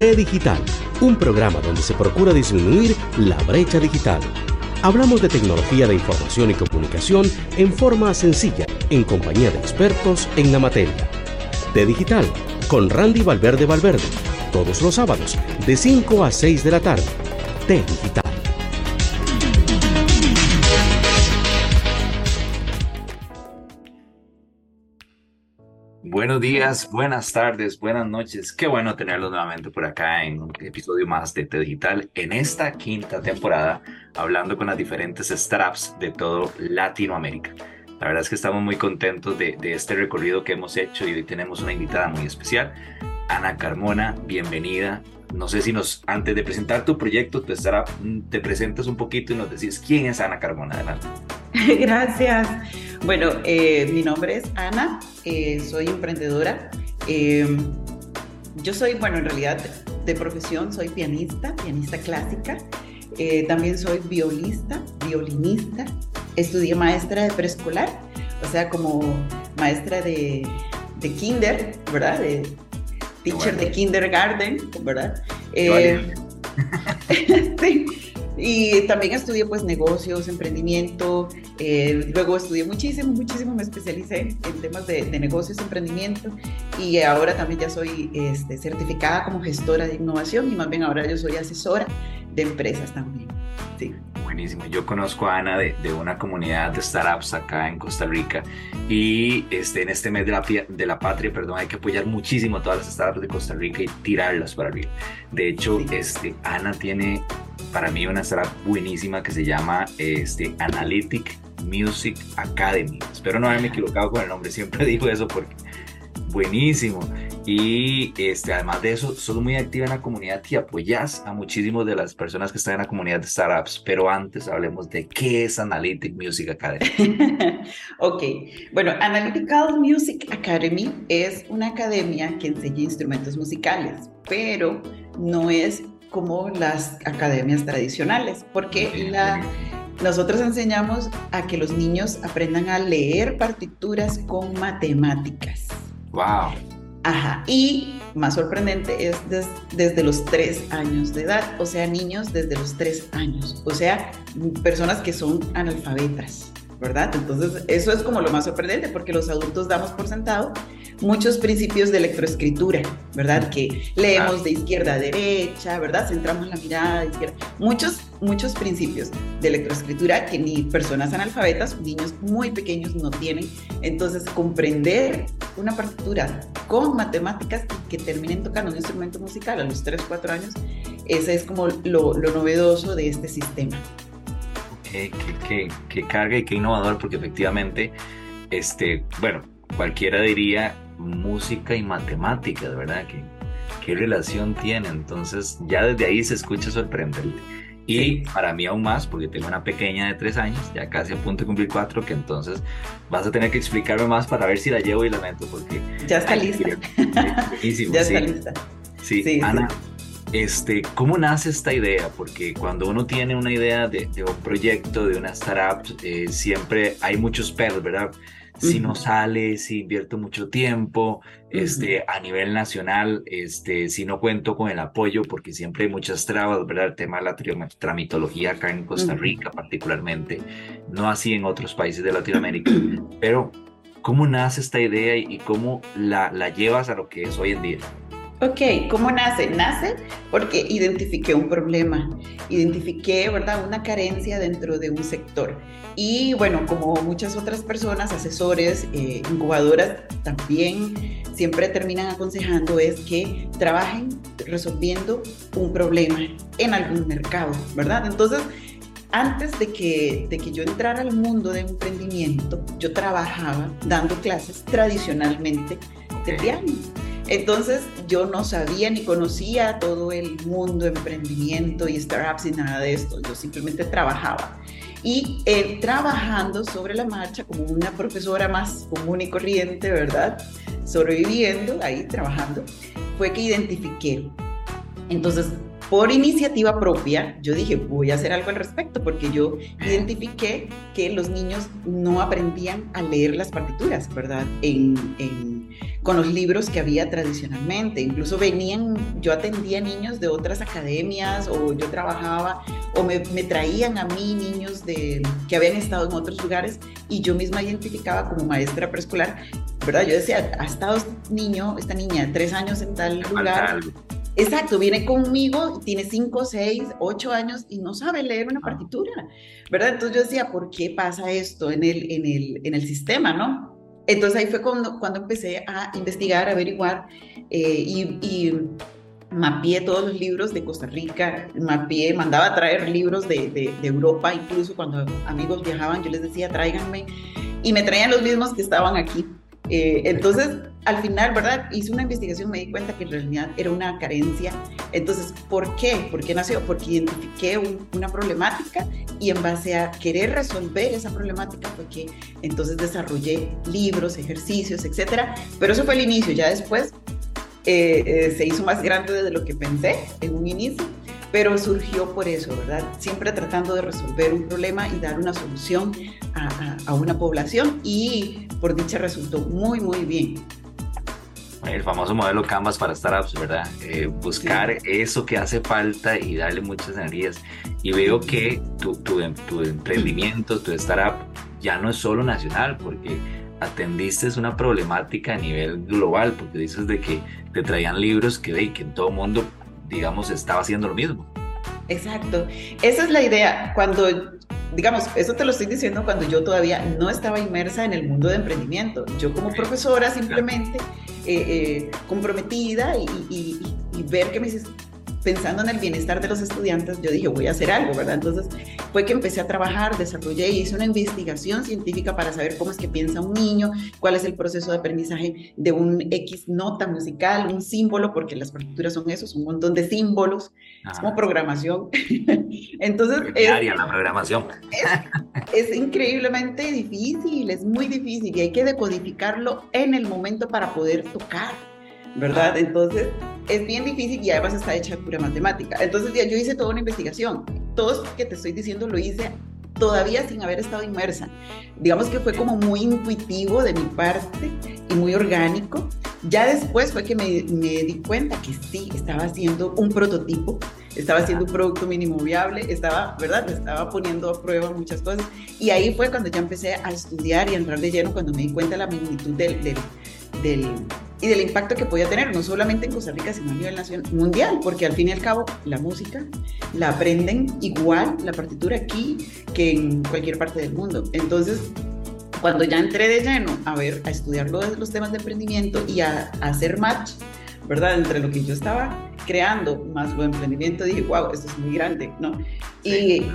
T-Digital, un programa donde se procura disminuir la brecha digital. Hablamos de tecnología de información y comunicación en forma sencilla, en compañía de expertos en la materia. T-Digital, con Randy Valverde Valverde, todos los sábados, de 5 a 6 de la tarde. T-Digital. Buenos días, buenas tardes, buenas noches. Qué bueno tenerlos nuevamente por acá en un episodio más de T-Digital en esta quinta temporada, hablando con las diferentes startups de todo Latinoamérica. La verdad es que estamos muy contentos de este recorrido que hemos hecho y hoy tenemos una invitada muy especial, Ana Carmona. Bienvenida. No sé si antes de presentar tu proyecto, tu startup, te presentas un poquito y nos decís quién es Ana Carmona. Adelante. Gracias. Bueno, mi nombre es Ana, soy emprendedora. Yo soy, bueno, en realidad de profesión soy pianista clásica. También soy violinista. Estudié maestra de preescolar, o sea, como maestra de kinder, ¿verdad? De teacher de kindergarten, ¿verdad? Sí. Y también estudié pues negocios, emprendimiento, luego estudié muchísimo, me especialicé en temas de negocios, emprendimiento, y ahora también ya soy certificada como gestora de innovación, y más bien ahora yo soy asesora de empresas también, sí. Buenísimo. Yo conozco a Ana de una comunidad de startups acá en Costa Rica, y en este mes de la patria, perdón, hay que apoyar muchísimo a todas las startups de Costa Rica y tirarlas para arriba. De hecho, sí. Ana tiene para mí una startup buenísima que se llama Analytical Music Academy. Espero no haberme equivocado con el nombre, siempre digo eso porque buenísimo. Y además de eso, sos muy activa en la comunidad y apoyas a muchísimas de las personas que están en la comunidad de startups. Pero antes hablemos de qué es Analytical Music Academy. Ok, bueno, Analytical Music Academy es una academia que enseña instrumentos musicales, pero no es como las academias tradicionales, porque nosotros enseñamos a que los niños aprendan a leer partituras con matemáticas. ¡Wow! Ajá, y más sorprendente es desde los 3 años de edad, o sea, niños desde los 3 años, o sea, personas que son analfabetas, ¿verdad? Entonces, eso es como lo más sorprendente, porque los adultos damos por sentado muchos principios de electroescritura, ¿verdad? Que leemos de izquierda a derecha, ¿verdad? Centramos la mirada de izquierda. Muchos principios de electroescritura que ni personas analfabetas, niños muy pequeños no tienen. Entonces, comprender una partitura con matemáticas que terminen tocando un instrumento musical a los 3, 4 años, ese es como lo novedoso de este sistema. Qué carga y qué innovador, porque efectivamente, bueno, cualquiera diría música y matemáticas, ¿verdad? ¿Qué relación tiene? Entonces, ya desde ahí se escucha sorprendente. Y para mí aún más, porque tengo una pequeña de 3 años, ya casi a punto de cumplir 4, que entonces vas a tener que explicarme más para ver si la llevo y la meto, porque... Ya está lista. Buenísimo, ya está lista. Sí, Ana, ¿cómo nace esta idea? Porque cuando uno tiene una idea de un proyecto, de una startup, siempre hay muchos peros, ¿verdad? Si no sale, si invierto mucho tiempo, a nivel nacional, si no cuento con el apoyo, porque siempre hay muchas trabas, ¿verdad? El tema de la tramitología acá en Costa Rica particularmente, no así en otros países de Latinoamérica, pero ¿cómo nace esta idea y cómo la llevas a lo que es hoy en día? Ok, ¿cómo nace? Nace porque identifiqué un problema, ¿verdad? Una carencia dentro de un sector. Y bueno, como muchas otras personas, asesores, incubadoras, también siempre terminan aconsejando es que trabajen resolviendo un problema en algún mercado, ¿verdad? Entonces, antes de que yo entrara al mundo de emprendimiento, yo trabajaba dando clases tradicionalmente de piano. Entonces, yo no sabía ni conocía todo el mundo emprendimiento y startups y nada de esto. Yo simplemente trabajaba. Y trabajando sobre la marcha como una profesora más común y corriente, ¿verdad? Sobreviviendo, ahí trabajando, fue que identifiqué. Entonces, por iniciativa propia, yo dije, voy a hacer algo al respecto, porque yo identifiqué que los niños no aprendían a leer las partituras, ¿verdad? En con los libros que había tradicionalmente. Incluso venían, yo atendía niños de otras academias, o yo trabajaba, o me traían a mí niños que habían estado en otros lugares, y yo misma identificaba como maestra preescolar, ¿verdad? Yo decía, ha estado este niño, esta niña, 3 años en tal lugar. Exacto, viene conmigo, tiene 5, 6, 8 años y no sabe leer una partitura, ¿verdad? Entonces yo decía, ¿por qué pasa esto en el sistema, no? Entonces ahí fue cuando empecé a investigar, a averiguar, y mapeé todos los libros de Costa Rica, mandaba a traer libros de Europa, incluso cuando amigos viajaban yo les decía, tráiganme, y me traían los mismos que estaban aquí. Entonces al final, ¿verdad? Hice una investigación, me di cuenta que en realidad era una carencia. Entonces, ¿por qué? ¿Por qué nació? Porque identifiqué una problemática, y en base a querer resolver esa problemática fue que entonces desarrollé libros, ejercicios, etcétera. Pero eso fue el inicio. Ya después se hizo más grande de lo que pensé en un inicio, pero surgió por eso, ¿verdad? Siempre tratando de resolver un problema y dar una solución a una población, y por dicha resultó muy, muy bien. El famoso modelo Canvas para startups, ¿verdad? Buscar sí. Eso que hace falta y darle muchas energías. Y veo que tu emprendimiento, tu startup, ya no es solo nacional, porque atendiste una problemática a nivel global, porque dices de que te traían libros que en todo mundo, digamos, estaba haciendo lo mismo. Exacto, esa es la idea. Cuando, digamos, eso te lo estoy diciendo cuando yo todavía no estaba inmersa en el mundo de emprendimiento. Yo como profesora simplemente comprometida y ver que pensando en el bienestar de los estudiantes, yo dije, voy a hacer algo, ¿verdad? Entonces fue que empecé a trabajar, desarrollé y hice una investigación científica para saber cómo es que piensa un niño, cuál es el proceso de aprendizaje de un X nota musical, un símbolo, porque las partituras son esos, un montón de símbolos. Ajá. Es como programación. Entonces la programación. Es increíblemente difícil, es muy difícil, y hay que decodificarlo en el momento para poder tocar, ¿verdad? Entonces es bien difícil, y además está hecha pura matemática. Entonces ya yo hice toda una investigación. Todo lo que te estoy diciendo lo hice todavía sin haber estado inmersa. Digamos que fue como muy intuitivo de mi parte y muy orgánico. Ya después fue que me di cuenta que sí, estaba haciendo un prototipo, estaba haciendo un producto mínimo viable, estaba, ¿verdad? Estaba poniendo a prueba muchas cosas. Y ahí fue cuando ya empecé a estudiar y a entrar de lleno, cuando me di cuenta de la magnitud del impacto que podía tener, no solamente en Costa Rica, sino a nivel nacional, mundial, porque al fin y al cabo la música la aprenden igual, la partitura aquí, que en cualquier parte del mundo. Entonces, cuando ya entré de lleno a estudiar los temas de emprendimiento y a hacer match, ¿verdad? Entre lo que yo estaba creando más lo de emprendimiento, dije, wow, esto es muy grande, ¿no? Sí. Y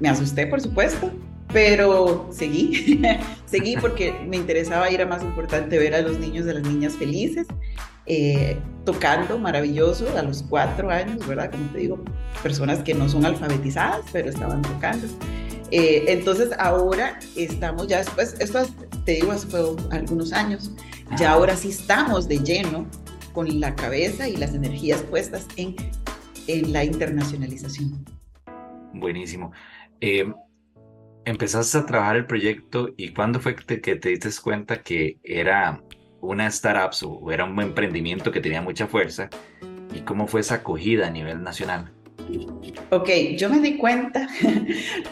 me asusté, por supuesto, pero seguí porque me interesaba ir a más importante, ver a los niños y a las niñas felices, tocando maravilloso a los 4 años, ¿verdad? Como te digo, personas que no son alfabetizadas, pero estaban tocando. Entonces ahora estamos ya después, esto te digo, fue algunos años, ya ahora sí estamos de lleno con la cabeza y las energías puestas en la internacionalización. Buenísimo. Empezaste a trabajar el proyecto, y ¿cuándo fue que te diste cuenta que era una startup o era un emprendimiento que tenía mucha fuerza? ¿Y cómo fue esa acogida a nivel nacional? Ok, yo me di cuenta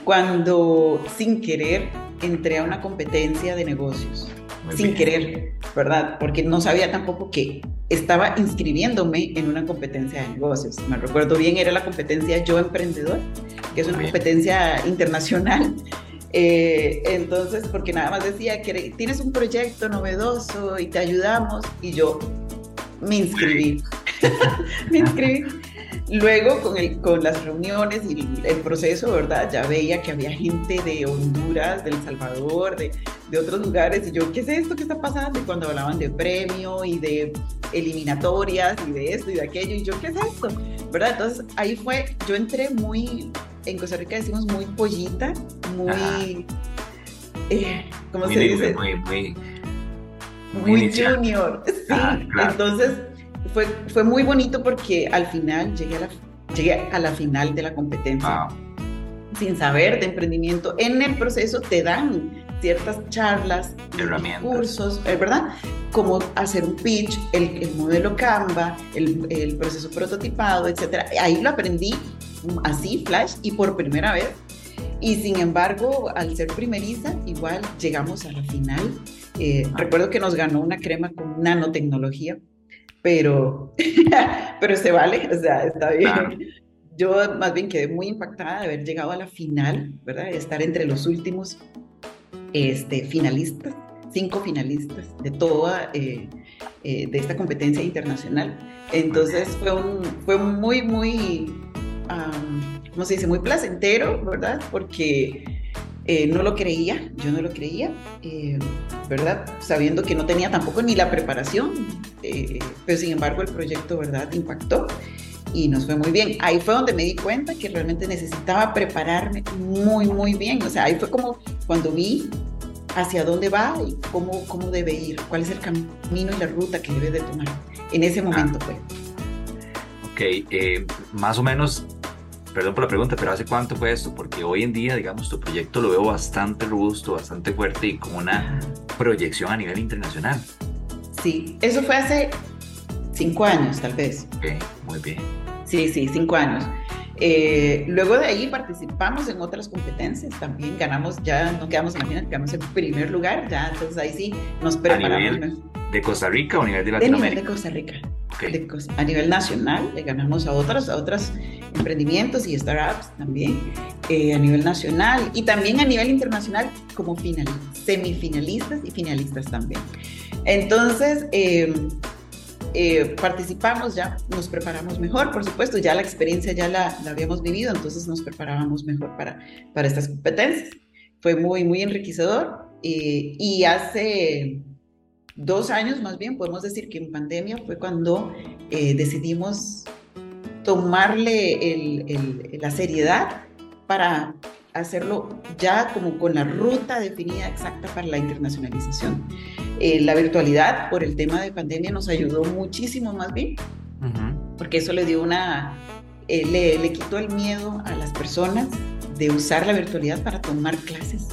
cuando sin querer entré a una competencia de negocios. Muy sin bien. Querer, ¿verdad? Porque no sabía tampoco que estaba inscribiéndome en una competencia de negocios. Me recuerdo bien, era la competencia Yo Emprendedor, que es una competencia internacional. Entonces, porque nada más decía que tienes un proyecto novedoso y te ayudamos, y yo me inscribí. Me inscribí. Luego, con las reuniones y el proceso, ¿verdad? Ya veía que había gente de Honduras, de El Salvador, de otros lugares, y yo, ¿qué es esto que está pasando? Y cuando hablaban de premio y de eliminatorias y de esto y de aquello, y yo, ¿qué es esto? ¿Verdad? Entonces, ahí fue, yo entré muy, en Costa Rica decimos muy pollita, muy, ¿cómo muy se libre, dice? Muy junior, sí. Claro. Entonces, Fue muy bonito porque al final llegué a la final de la competencia. Wow. Sin saber de emprendimiento. En el proceso te dan ciertas charlas, cursos, ¿verdad? Cómo hacer un pitch, el modelo Canva, el proceso prototipado, etc. Ahí lo aprendí así, flash, y por primera vez. Y sin embargo, al ser primeriza, igual llegamos a la final. Recuerdo que nos ganó una crema con nanotecnología, pero se vale, o sea, está bien. Claro. Yo más bien quedé muy impactada de haber llegado a la final, ¿verdad? De estar entre los últimos finalistas, 5 finalistas de toda de esta competencia internacional. Entonces fue muy, muy, ¿cómo se dice? Muy placentero, ¿verdad? Porque yo no lo creía, ¿verdad? Sabiendo que no tenía tampoco ni la preparación, pero sin embargo el proyecto, ¿verdad? Impactó. Y nos fue muy bien. Ahí fue donde me di cuenta que realmente necesitaba prepararme muy, muy bien. O sea, ahí fue como cuando vi hacia dónde va y cómo debe ir, cuál es el camino y la ruta que debe de tomar. En ese momento fue. Ok, más o menos, perdón por la pregunta, pero ¿hace cuánto fue esto? Porque hoy en día, digamos, tu proyecto lo veo bastante robusto, bastante fuerte y con una proyección a nivel internacional. Sí, eso fue hace 5 años, tal vez. Ok, muy bien. Sí, 5 años. Luego de ahí participamos en otras competencias, también ganamos, ya no quedamos, imagínate, quedamos en primer lugar, ya, entonces ahí sí nos preparamos. ¿A nivel de Costa Rica o a nivel de Latinoamérica? A nivel de Costa Rica. Okay. A nivel nacional, le ganamos a otros emprendimientos y startups también, a nivel nacional y también a nivel internacional como semifinalistas y finalistas también. Entonces, participamos ya, nos preparamos mejor, por supuesto, ya la experiencia ya la habíamos vivido, entonces nos preparábamos mejor para estas competencias. Fue muy, muy enriquecedor y hace 2 años más bien, podemos decir que en pandemia fue cuando decidimos tomarle la seriedad para hacerlo ya como con la ruta definida exacta para la internacionalización. La virtualidad por el tema de pandemia nos ayudó muchísimo más bien, porque eso le dio le quitó el miedo a las personas de usar la virtualidad para tomar clases.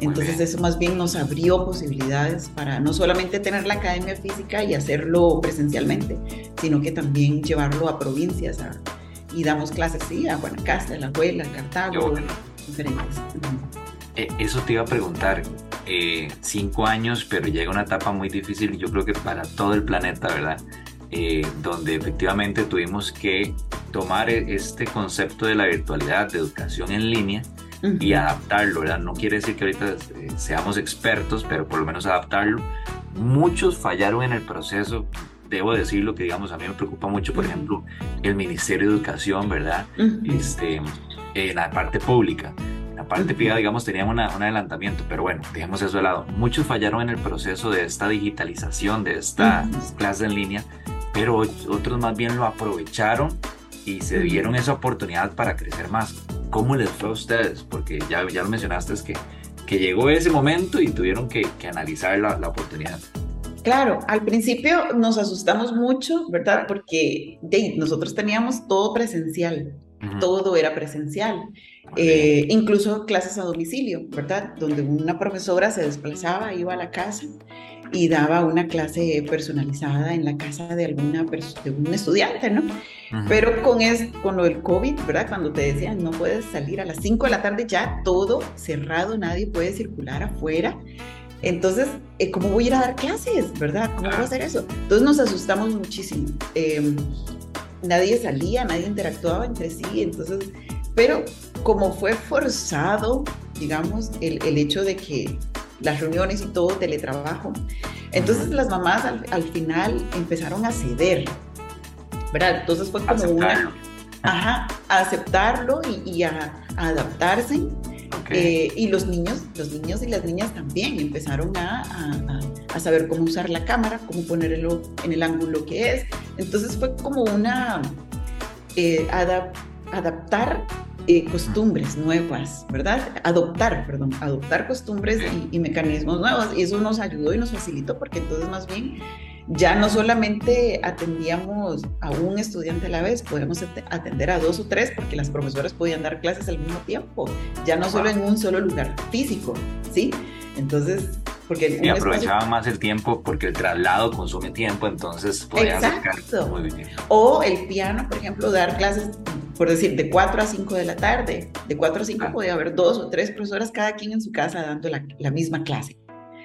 Entonces eso más bien nos abrió posibilidades para no solamente tener la academia física y hacerlo presencialmente, sino que también llevarlo a provincias, y damos clases, sí, a Guanacaste, a La Abuela, a Cartago, diferentes. Eso te iba a preguntar. 5 años, pero llega una etapa muy difícil, yo creo que para todo el planeta, ¿verdad? Donde efectivamente tuvimos que tomar este concepto de la virtualidad, de educación en línea, y adaptarlo, ¿verdad? No quiere decir que ahorita seamos expertos, pero por lo menos adaptarlo. Muchos fallaron en el proceso, debo decirlo, que digamos, a mí me preocupa mucho, por ejemplo, el Ministerio de Educación, ¿verdad? En la parte pública. La parte privada, digamos, teníamos un adelantamiento, pero bueno, dejemos eso de lado. Muchos fallaron en el proceso de esta digitalización, de esta clase en línea, pero otros más bien lo aprovecharon y se dieron esa oportunidad para crecer más. ¿Cómo les fue a ustedes? Porque ya lo mencionaste, es que llegó ese momento y tuvieron que analizar la oportunidad. Claro, al principio nos asustamos mucho, ¿verdad? Porque nosotros teníamos todo presencial. Todo era presencial, incluso clases a domicilio, ¿verdad? Donde una profesora se desplazaba, iba a la casa y daba una clase personalizada en la casa de un estudiante, ¿no? Pero con lo del COVID, ¿verdad? Cuando te decían no puedes salir a las 5 de la tarde, ya todo cerrado, nadie puede circular afuera. Entonces, ¿cómo voy a ir a dar clases, verdad? ¿Cómo voy a hacer eso? Entonces nos asustamos muchísimo. Nadie salía, nadie interactuaba entre sí, entonces, pero como fue forzado, digamos, el hecho de que las reuniones y todo teletrabajo, entonces las mamás al final empezaron a ceder, ¿verdad? Entonces fue como aceptarlo. A aceptarlo y a adaptarse, y los niños y las niñas también empezaron a saber cómo usar la cámara, cómo ponerlo en el ángulo que es. Entonces fue como adaptar costumbres nuevas, ¿verdad? Adoptar costumbres y mecanismos nuevos. Y eso nos ayudó y nos facilitó, porque entonces más bien ya no solamente atendíamos a un estudiante a la vez, podíamos atender a 2 o 3, porque las profesoras podían dar clases al mismo tiempo, ya no solo en un solo lugar físico, ¿sí? Entonces, porque y aprovechaban espacio... más el tiempo, porque el traslado consume tiempo, entonces podían acercarse muy bien. O el piano, por ejemplo, dar clases, por decir, de 4 a 5 de la tarde. De 4 a 5 podía haber 2 o 3 profesoras, cada quien en su casa dando la misma clase.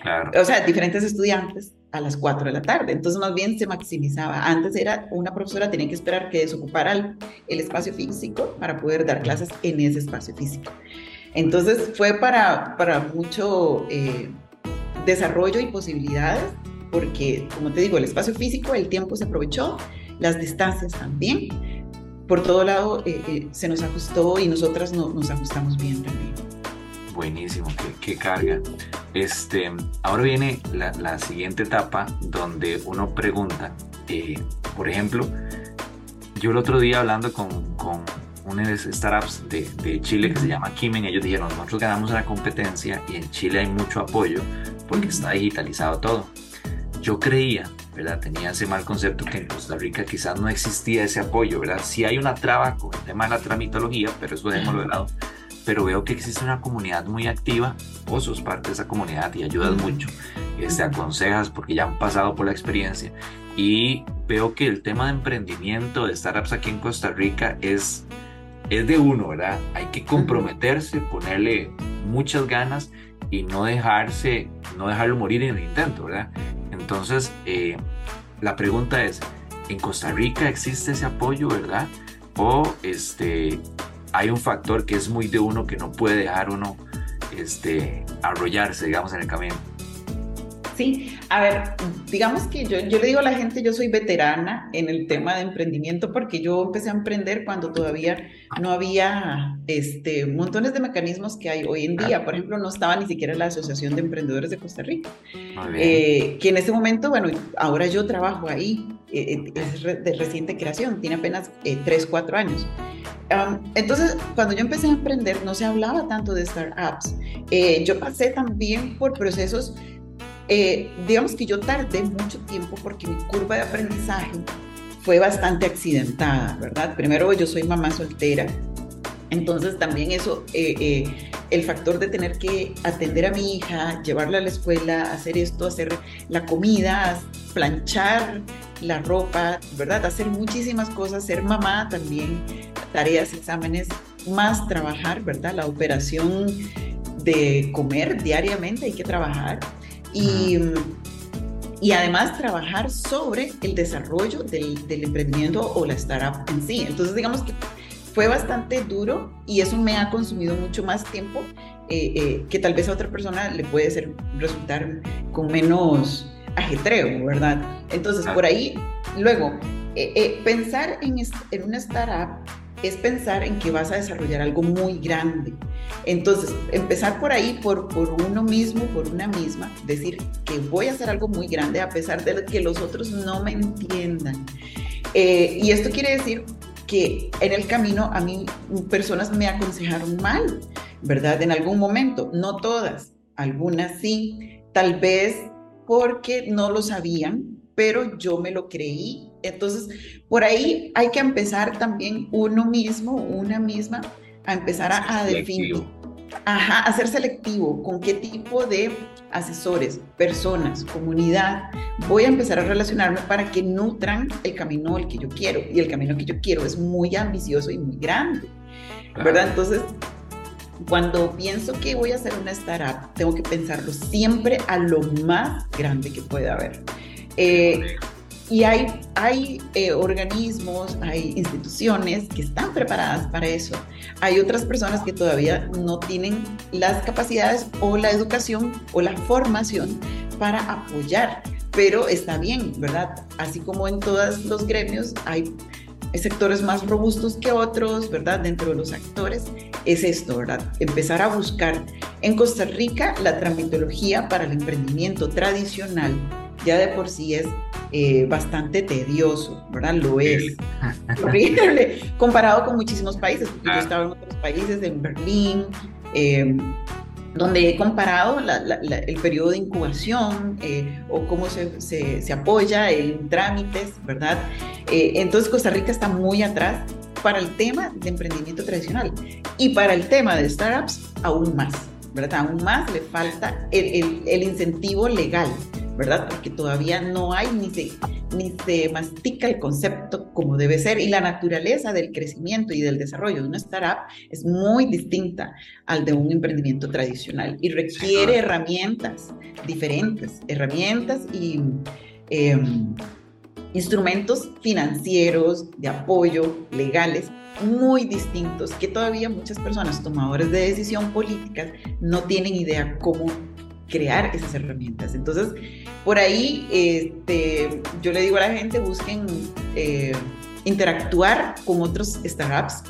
Claro. O sea, diferentes estudiantes a las 4 de la tarde. Entonces, más bien se maximizaba. Antes era una profesora, tenía que esperar que desocupara el espacio físico para poder dar clases en ese espacio físico. Entonces, fue para mucho desarrollo y posibilidades, porque, como te digo, el espacio físico, el tiempo se aprovechó, las distancias también. Por todo lado, se nos ajustó y nosotras nos ajustamos bien también. Buenísimo, qué carga. Ahora viene la siguiente etapa, donde uno pregunta, por ejemplo, yo el otro día hablando con unas startups de Chile que se llama Kimen, ellos dijeron, nosotros ganamos la competencia y en Chile hay mucho apoyo porque está digitalizado todo. Yo creía, ¿verdad? Tenía ese mal concepto que en Costa Rica quizás no existía ese apoyo, ¿verdad? Sí hay una traba con el tema de la tramitología, pero eso lo hemos logrado. Pero veo que existe una comunidad muy activa, vos sos parte de esa comunidad y ayudas mucho, aconsejas porque ya han pasado por la experiencia, y veo que el tema de emprendimiento de startups aquí en Costa Rica es de uno, ¿verdad? Hay que comprometerse, ponerle muchas ganas y no dejarlo morir en el intento, ¿verdad? Entonces, la pregunta es, ¿en Costa Rica existe ese apoyo, verdad? O hay un factor que es muy de uno, que no puede dejar uno arrollarse, digamos, en el camino. Sí, a ver, digamos que yo le digo a la gente, yo soy veterana en el tema de emprendimiento, porque yo empecé a emprender cuando todavía no había montones de mecanismos que hay hoy en día. Claro. Por ejemplo, no estaba ni siquiera la Asociación de Emprendedores de Costa Rica, que en ese momento, bueno, ahora yo trabajo ahí, es de reciente creación, tiene apenas 3-4 años. Entonces, cuando yo empecé a emprender, no se hablaba tanto de startups. Yo pasé también por procesos. Digamos que yo tardé mucho tiempo porque mi curva de aprendizaje fue bastante accidentada, ¿verdad? Primero, yo soy mamá soltera, entonces también eso, el factor de tener que atender a mi hija, llevarla a la escuela, hacer esto, hacer la comida, planchar la ropa, ¿verdad? Hacer muchísimas cosas, ser mamá también, tareas, exámenes, más trabajar, ¿verdad? La operación de comer diariamente, hay que trabajar. Y además trabajar sobre el desarrollo del emprendimiento o la startup en sí. Entonces, digamos que fue bastante duro y eso me ha consumido mucho más tiempo que tal vez a otra persona le puede resultar con menos ajetreo, ¿verdad? Entonces, por ahí, luego, pensar en una startup es pensar en que vas a desarrollar algo muy grande. Entonces, empezar por ahí, por uno mismo, por una misma, decir que voy a hacer algo muy grande a pesar de que los otros no me entiendan. Y esto quiere decir que en el camino a mí personas me aconsejaron mal, ¿verdad? En algún momento, no todas, algunas sí, tal vez porque no lo sabían, pero yo me lo creí. Entonces, por ahí hay que empezar también uno mismo, una misma, a empezar a definir, a ser selectivo, con qué tipo de asesores, personas, comunidad, voy a empezar a relacionarme para que nutran el camino al que yo quiero, y el camino que yo quiero es muy ambicioso y muy grande, ¿verdad? Entonces, cuando pienso que voy a hacer una startup, tengo que pensarlo siempre a lo más grande que pueda haber. Y hay organismos, hay instituciones que están preparadas para eso. Hay otras personas que todavía no tienen las capacidades o la educación o la formación para apoyar, pero está bien, ¿verdad? Así como en todos los gremios hay sectores más robustos que otros, ¿verdad? Dentro de los actores es esto, ¿verdad? Empezar a buscar. En Costa Rica, la tramitología para el emprendimiento tradicional ya de por sí es bastante tedioso, ¿verdad? Lo es. Horrible. Comparado con muchísimos países, porque yo estaba en otros países, en Berlín, donde he comparado el periodo de incubación o cómo se apoya en trámites, ¿verdad? Entonces Costa Rica está muy atrás para el tema de emprendimiento tradicional y para el tema de startups aún más. ¿verdad? Aún más le falta el incentivo legal, ¿verdad? Porque todavía no hay ni se mastica el concepto como debe ser, y la naturaleza del crecimiento y del desarrollo de una startup es muy distinta al de un emprendimiento tradicional y requiere herramientas diferentes, herramientas y instrumentos financieros, de apoyo, legales, muy distintos que todavía muchas personas tomadoras de decisión políticas no tienen idea cómo crear esas herramientas. Entonces, por ahí yo le digo a la gente, busquen interactuar con otros startups,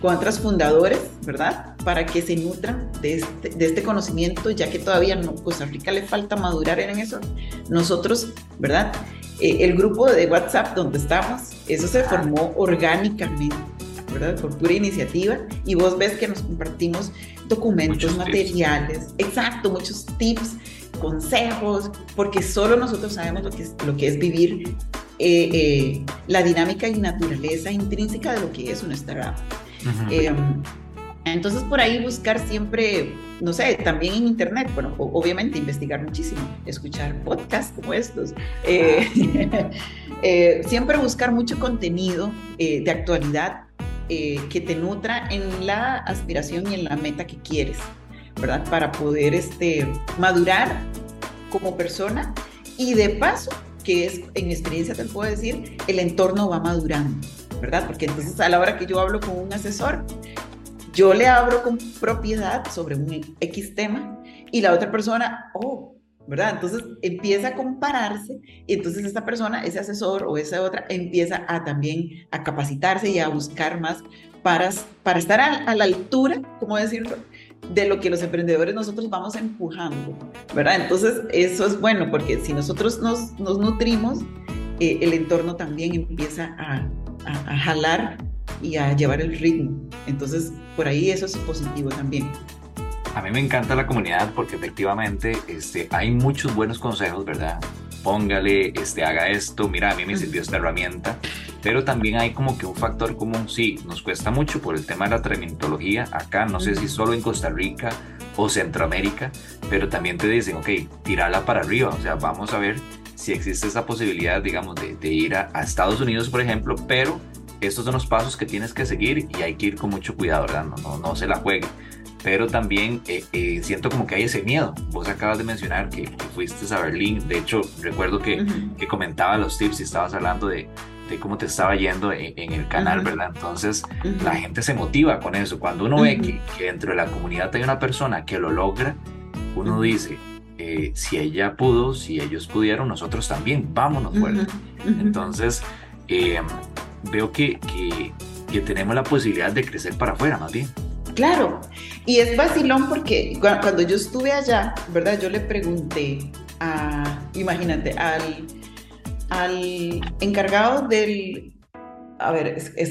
con otros fundadores, ¿verdad? Para que se nutran de este conocimiento, ya que todavía no, Costa Rica le falta madurar en eso. Nosotros, ¿verdad? El grupo de WhatsApp donde estamos, eso se formó orgánicamente, ¿verdad? Por pura iniciativa, y vos ves que nos compartimos documentos, muchos materiales, tips. Exacto, muchos tips, consejos, porque solo nosotros sabemos lo que es vivir la dinámica y naturaleza intrínseca de lo que es un startup. Uh-huh. Entonces por ahí buscar siempre, no sé, también en internet, bueno, obviamente investigar muchísimo, escuchar podcasts como estos, siempre buscar mucho contenido de actualidad, que te nutra en la aspiración y en la meta que quieres, ¿verdad? Para poder madurar como persona, y de paso, que es, en experiencia te puedo decir, el entorno va madurando, ¿verdad? Porque entonces a la hora que yo hablo con un asesor, yo le hablo con propiedad sobre un X tema y la otra persona, ¿verdad? Entonces empieza a compararse, y entonces esta persona, ese asesor o esa otra, empieza a también a capacitarse y a buscar más para estar a la altura, ¿cómo decirlo?, de lo que los emprendedores nosotros vamos empujando, ¿verdad? Entonces eso es bueno, porque si nosotros nos nutrimos, el entorno también empieza a jalar y a llevar el ritmo. Entonces por ahí eso es positivo también. A mí me encanta la comunidad, porque efectivamente hay muchos buenos consejos, ¿verdad? Póngale, haga esto, mira, a mí me sirvió esta herramienta, pero también hay como que un factor común. Sí, nos cuesta mucho por el tema de la tramitología acá, no sé si solo en Costa Rica o Centroamérica, pero también te dicen, ok, tírala para arriba, o sea, vamos a ver si existe esa posibilidad, digamos, de ir a Estados Unidos, por ejemplo, pero estos son los pasos que tienes que seguir y hay que ir con mucho cuidado, ¿verdad? No se la juegue. Pero también siento como que hay ese miedo. Vos acabas de mencionar que fuiste a Berlín. De hecho, recuerdo que comentaba los tips y estabas hablando de cómo te estaba yendo en el canal, ¿verdad? Entonces, la gente se motiva con eso. Cuando uno ve que dentro de la comunidad hay una persona que lo logra, uno dice, si ella pudo, si ellos pudieron, nosotros también, vámonos fuerte. Entonces, veo que tenemos la posibilidad de crecer para afuera, más bien. Claro, y es vacilón, porque cuando yo estuve allá, ¿verdad? Yo le pregunté imagínate, al encargado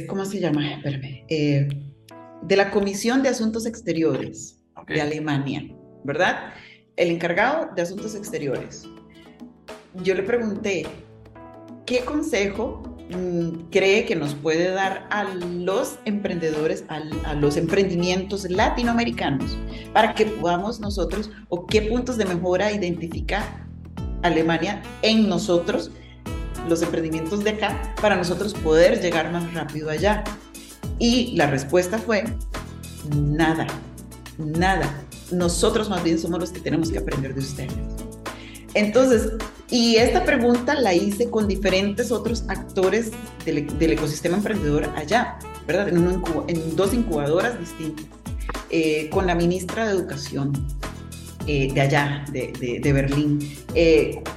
¿cómo se llama? Espérame, de la Comisión de Asuntos Exteriores de Alemania, ¿verdad? El encargado de Asuntos Exteriores. Yo le pregunté, ¿qué consejo cree que nos puede dar a los emprendedores, a los emprendimientos latinoamericanos, para que podamos nosotros, o qué puntos de mejora identifica Alemania en nosotros, los emprendimientos de acá, para nosotros poder llegar más rápido allá? Y la respuesta fue, nada, nosotros más bien somos los que tenemos que aprender de ustedes. Entonces, y esta pregunta la hice con diferentes otros actores del ecosistema emprendedor allá, ¿verdad? En dos incubadoras distintas, con la ministra de Educación de allá, de Berlín,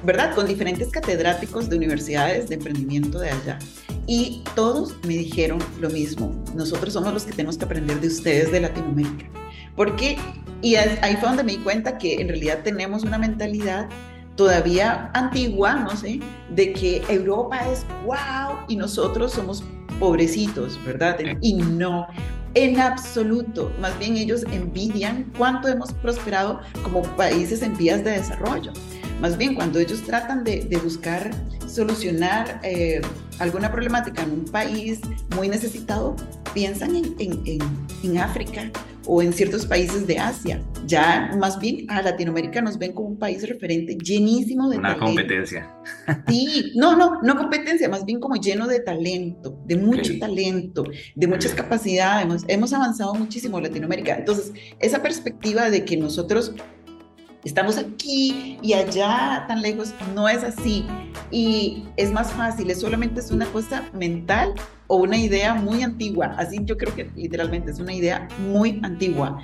¿verdad? Con diferentes catedráticos de universidades de emprendimiento de allá. Y todos me dijeron lo mismo, nosotros somos los que tenemos que aprender de ustedes de Latinoamérica. Porque, y ahí fue donde me di cuenta que en realidad tenemos una mentalidad todavía antigua, no sé, de que Europa es wow y nosotros somos pobrecitos, ¿verdad? Y no, en absoluto. Más bien ellos envidian cuánto hemos prosperado como países en vías de desarrollo. Más bien cuando ellos tratan de buscar solucionar alguna problemática en un país muy necesitado, piensan en África o en ciertos países de Asia. Ya más bien a Latinoamérica nos ven como un país referente llenísimo de talento. Una competencia. Sí, no competencia, más bien como lleno de talento, de mucho talento, de muchas capacidades. Hemos avanzado muchísimo en Latinoamérica. Entonces, esa perspectiva de que nosotros estamos aquí y allá tan lejos, no es así. Y es más fácil, es solamente es una cosa mental o una idea muy antigua. Así yo creo que literalmente es una idea muy antigua.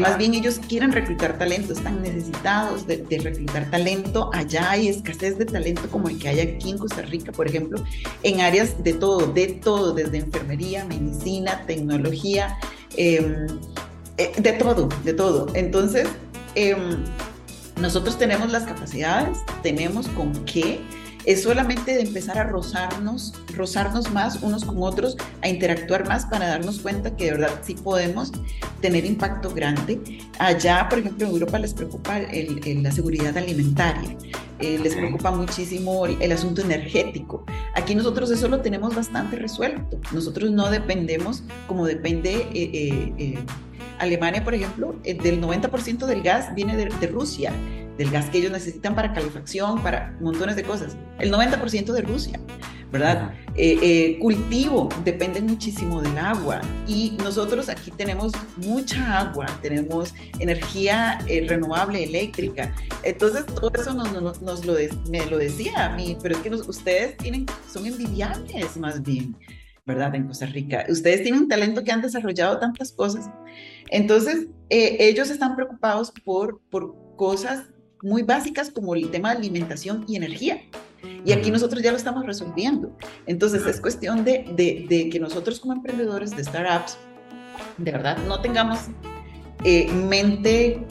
Más bien ellos quieren reclutar talento, están necesitados de reclutar talento. Allá hay escasez de talento como el que hay aquí en Costa Rica, por ejemplo, en áreas de todo, desde enfermería, medicina, tecnología, de todo. Entonces, nosotros tenemos las capacidades, tenemos con qué, es solamente de empezar a rozarnos más unos con otros, a interactuar más para darnos cuenta que de verdad sí podemos tener impacto grande. Allá, por ejemplo, en Europa les preocupa la seguridad alimentaria, les preocupa muchísimo el asunto energético. Aquí nosotros eso lo tenemos bastante resuelto, nosotros no dependemos como depende Alemania, por ejemplo, del 90% del gas viene de Rusia, del gas que ellos necesitan para calefacción, para montones de cosas. El 90% de Rusia, ¿verdad? Cultivo, dependen muchísimo del agua. Y nosotros aquí tenemos mucha agua, tenemos energía renovable, eléctrica. Entonces, todo eso me lo decía a mí, pero es que ustedes son envidiables más bien, ¿verdad? En Costa Rica. Ustedes tienen un talento que han desarrollado tantas cosas. Entonces, ellos están preocupados por cosas muy básicas como el tema de alimentación y energía. Y aquí nosotros ya lo estamos resolviendo. Entonces, es cuestión de que nosotros como emprendedores de startups, de verdad, no tengamos mente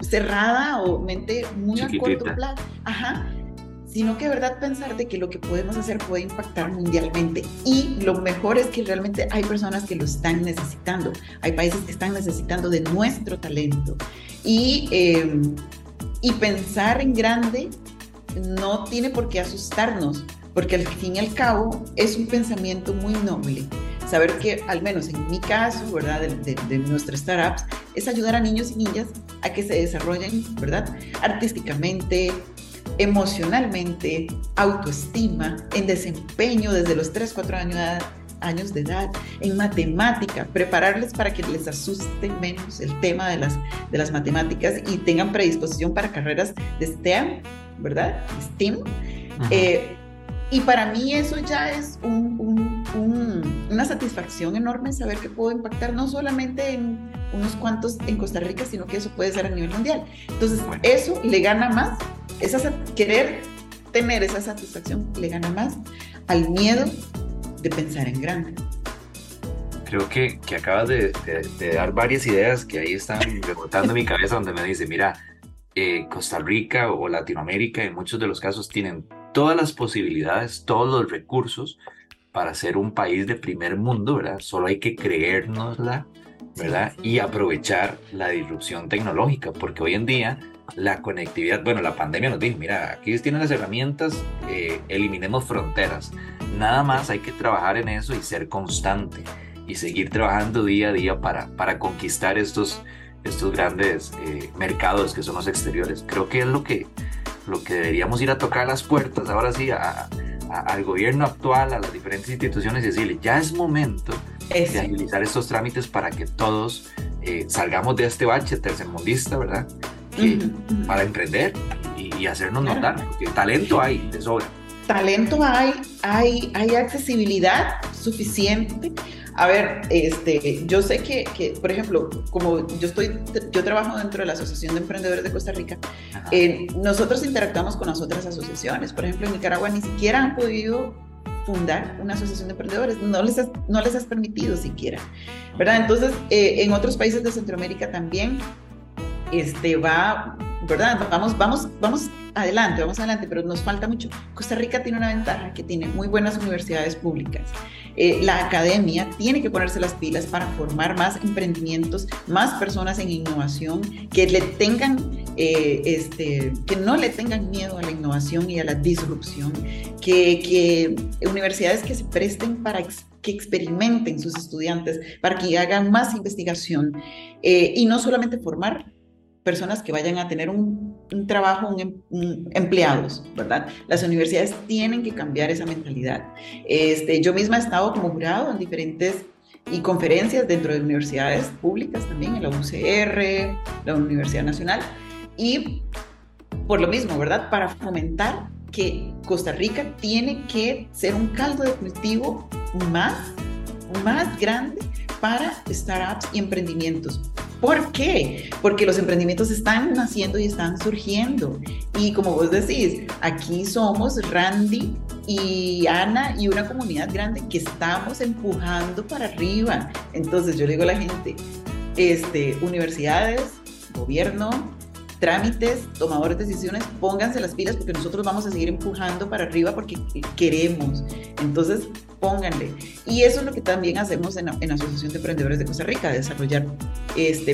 cerrada o mente muy chiquitita, a corto plazo. Ajá. Sino que de verdad pensar de que lo que podemos hacer puede impactar mundialmente, y lo mejor es que realmente hay personas que lo están necesitando, hay países que están necesitando de nuestro talento, y pensar en grande no tiene por qué asustarnos, porque al fin y al cabo es un pensamiento muy noble, saber que al menos en mi caso, ¿verdad?, de nuestras startups, es ayudar a niños y niñas a que se desarrollen, ¿verdad?, artísticamente, emocionalmente, autoestima, en desempeño desde los 3-4 años de edad, en matemática, prepararles para que les asuste menos el tema de las matemáticas y tengan predisposición para carreras de STEM, ¿verdad? STEM. Y para mí eso ya es una satisfacción enorme, saber que puedo impactar no solamente en unos cuantos en Costa Rica, sino que eso puede ser a nivel mundial. Entonces, eso le gana más. Querer tener esa satisfacción le gana más al miedo de pensar en grande. Creo que acabas de dar varias ideas que ahí están rebotando en mi cabeza, donde me dice, mira, Costa Rica o Latinoamérica en muchos de los casos tienen todas las posibilidades, todos los recursos para ser un país de primer mundo, ¿verdad? Solo hay que creérnosla, ¿verdad? Y aprovechar la disrupción tecnológica, porque hoy en día la conectividad, bueno, la pandemia nos dijo, mira, aquí tienen las herramientas, eliminemos fronteras. Nada más hay que trabajar en eso y ser constante y seguir trabajando día a día para conquistar estos grandes mercados que son los exteriores. Creo que es lo que deberíamos ir a tocar las puertas ahora sí al gobierno actual, a las diferentes instituciones y decirle, ya es momento de agilizar estos trámites para que todos salgamos de este bache tercermundista, ¿verdad? Para emprender y hacernos notar, porque talento hay de sobra. Talento hay accesibilidad suficiente. A ver, yo sé que, por ejemplo, como yo trabajo dentro de la Asociación de Emprendedores de Costa Rica, nosotros interactuamos con las otras asociaciones. Por ejemplo, en Nicaragua ni siquiera han podido fundar una asociación de emprendedores, no les has permitido siquiera, ¿verdad? Entonces, en otros países de Centroamérica también, ¿verdad? Vamos adelante, pero nos falta mucho. Costa Rica tiene una ventaja, que tiene muy buenas universidades públicas. La academia tiene que ponerse las pilas para formar más emprendimientos, más personas en innovación, que le tengan, que no le tengan miedo a la innovación y a la disrupción, que universidades que se presten para que experimenten sus estudiantes, para que hagan más investigación y no solamente formar personas que vayan a tener un trabajo, empleados, ¿verdad? Las universidades tienen que cambiar esa mentalidad. Yo misma he estado como jurado en diferentes conferencias dentro de universidades públicas también, en la UCR, la Universidad Nacional, y por lo mismo, ¿verdad? Para fomentar que Costa Rica tiene que ser un caldo de cultivo más grande para startups y emprendimientos. ¿Por qué? Porque los emprendimientos están naciendo y están surgiendo. Y como vos decís, aquí somos Randy y Ana y una comunidad grande que estamos empujando para arriba. Entonces yo le digo a la gente, universidades, gobierno, trámites, tomadores de decisiones, pónganse las pilas porque nosotros vamos a seguir empujando para arriba porque queremos. Entonces, pónganle. Y eso es lo que también hacemos en la Asociación de Emprendedores de Costa Rica, desarrollar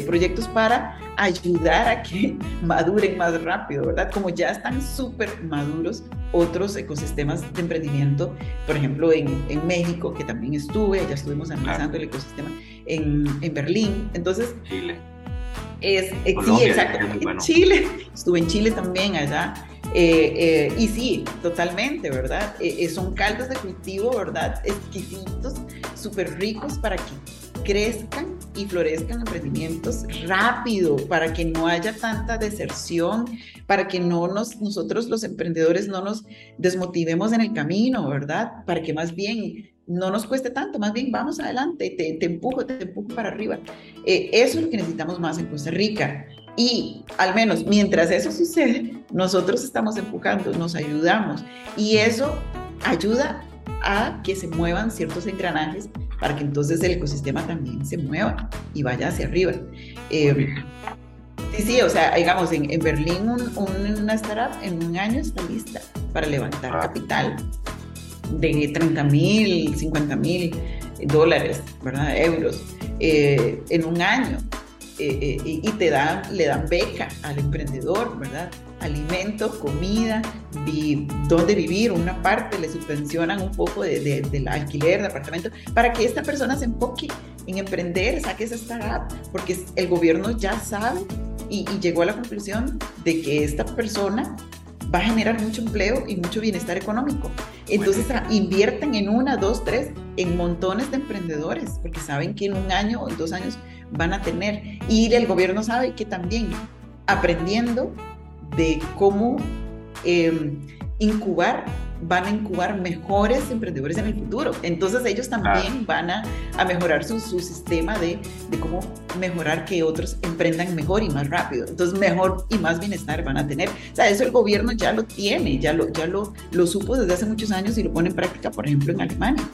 proyectos para ayudar a que maduren más rápido, ¿verdad? Como ya están súper maduros otros ecosistemas de emprendimiento, por ejemplo, en México, que también ya estuvimos analizando el ecosistema, en Berlín. Entonces, Chile. Sí, exacto. Bueno. Chile, estuve en Chile también allá, y sí, totalmente, ¿verdad? Son caldos de cultivo, ¿verdad? Exquisitos, súper ricos para que crezcan y florezcan emprendimientos rápido, para que no haya tanta deserción, para que nosotros los emprendedores no nos desmotivemos en el camino, ¿verdad? Para que más bien no nos cueste tanto, más bien vamos adelante, te empujo para arriba. Eso es lo que necesitamos más en Costa Rica, y al menos mientras eso sucede, nosotros estamos empujando, nos ayudamos, y eso ayuda a que se muevan ciertos engranajes para que entonces el ecosistema también se mueva y vaya hacia arriba. Sí, o sea, digamos, en Berlín una startup en un año está lista para levantar capital de 30,000, 50,000 dólares, ¿verdad? Euros en un año, y le dan beca al emprendedor, ¿verdad? Alimento, comida, dónde vivir, una parte, le subvencionan un poco del alquiler de apartamento, para que esta persona se enfoque en emprender, saque esa startup, porque el gobierno ya sabe y llegó a la conclusión de que esta persona va a generar mucho empleo y mucho bienestar económico. Entonces invierten en 1, 2, 3, en montones de emprendedores, porque saben que en un año o 2 años van a tener. Y el gobierno sabe que también aprendiendo de cómo incubar, van a incubar mejores emprendedores en el futuro. Entonces ellos también van a mejorar su sistema de cómo mejorar que otros emprendan mejor y más rápido. Entonces mejor y más bienestar van a tener. O sea, eso el gobierno ya lo tiene, ya lo supo desde hace muchos años y lo pone en práctica, por ejemplo, en Alemania.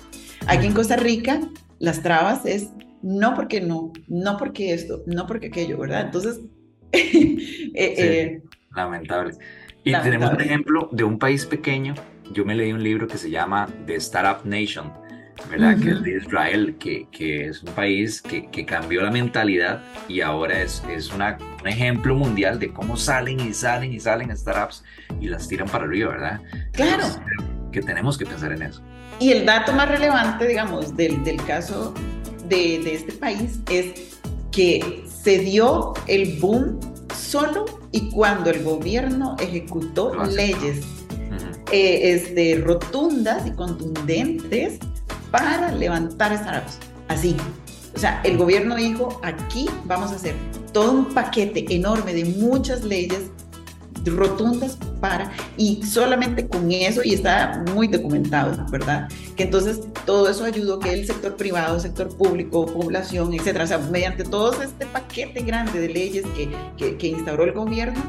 Aquí en Costa Rica, las trabas es no porque no, no porque esto, no porque aquello, ¿verdad? Entonces, sí, lamentable. Y tenemos un ejemplo de un país pequeño. Yo me leí un libro que se llama The Startup Nation, ¿verdad? Uh-huh. Que es de Israel, que es un país que cambió la mentalidad y ahora es un ejemplo mundial de cómo salen startups y las tiran para arriba, ¿verdad? Claro. Entonces, que tenemos que pensar en eso. Y el dato más relevante, digamos, del caso de este país es que se dio el boom solo y cuando el gobierno ejecutó leyes rotundas y contundentes para levantar startups. Así. O sea, el gobierno dijo, aquí vamos a hacer todo un paquete enorme de muchas leyes rotundas para, y solamente con eso, y está muy documentado, ¿verdad? Que entonces todo eso ayudó que el sector privado, sector público, población, etcétera, o sea, mediante todo este paquete grande de leyes que instauró el gobierno,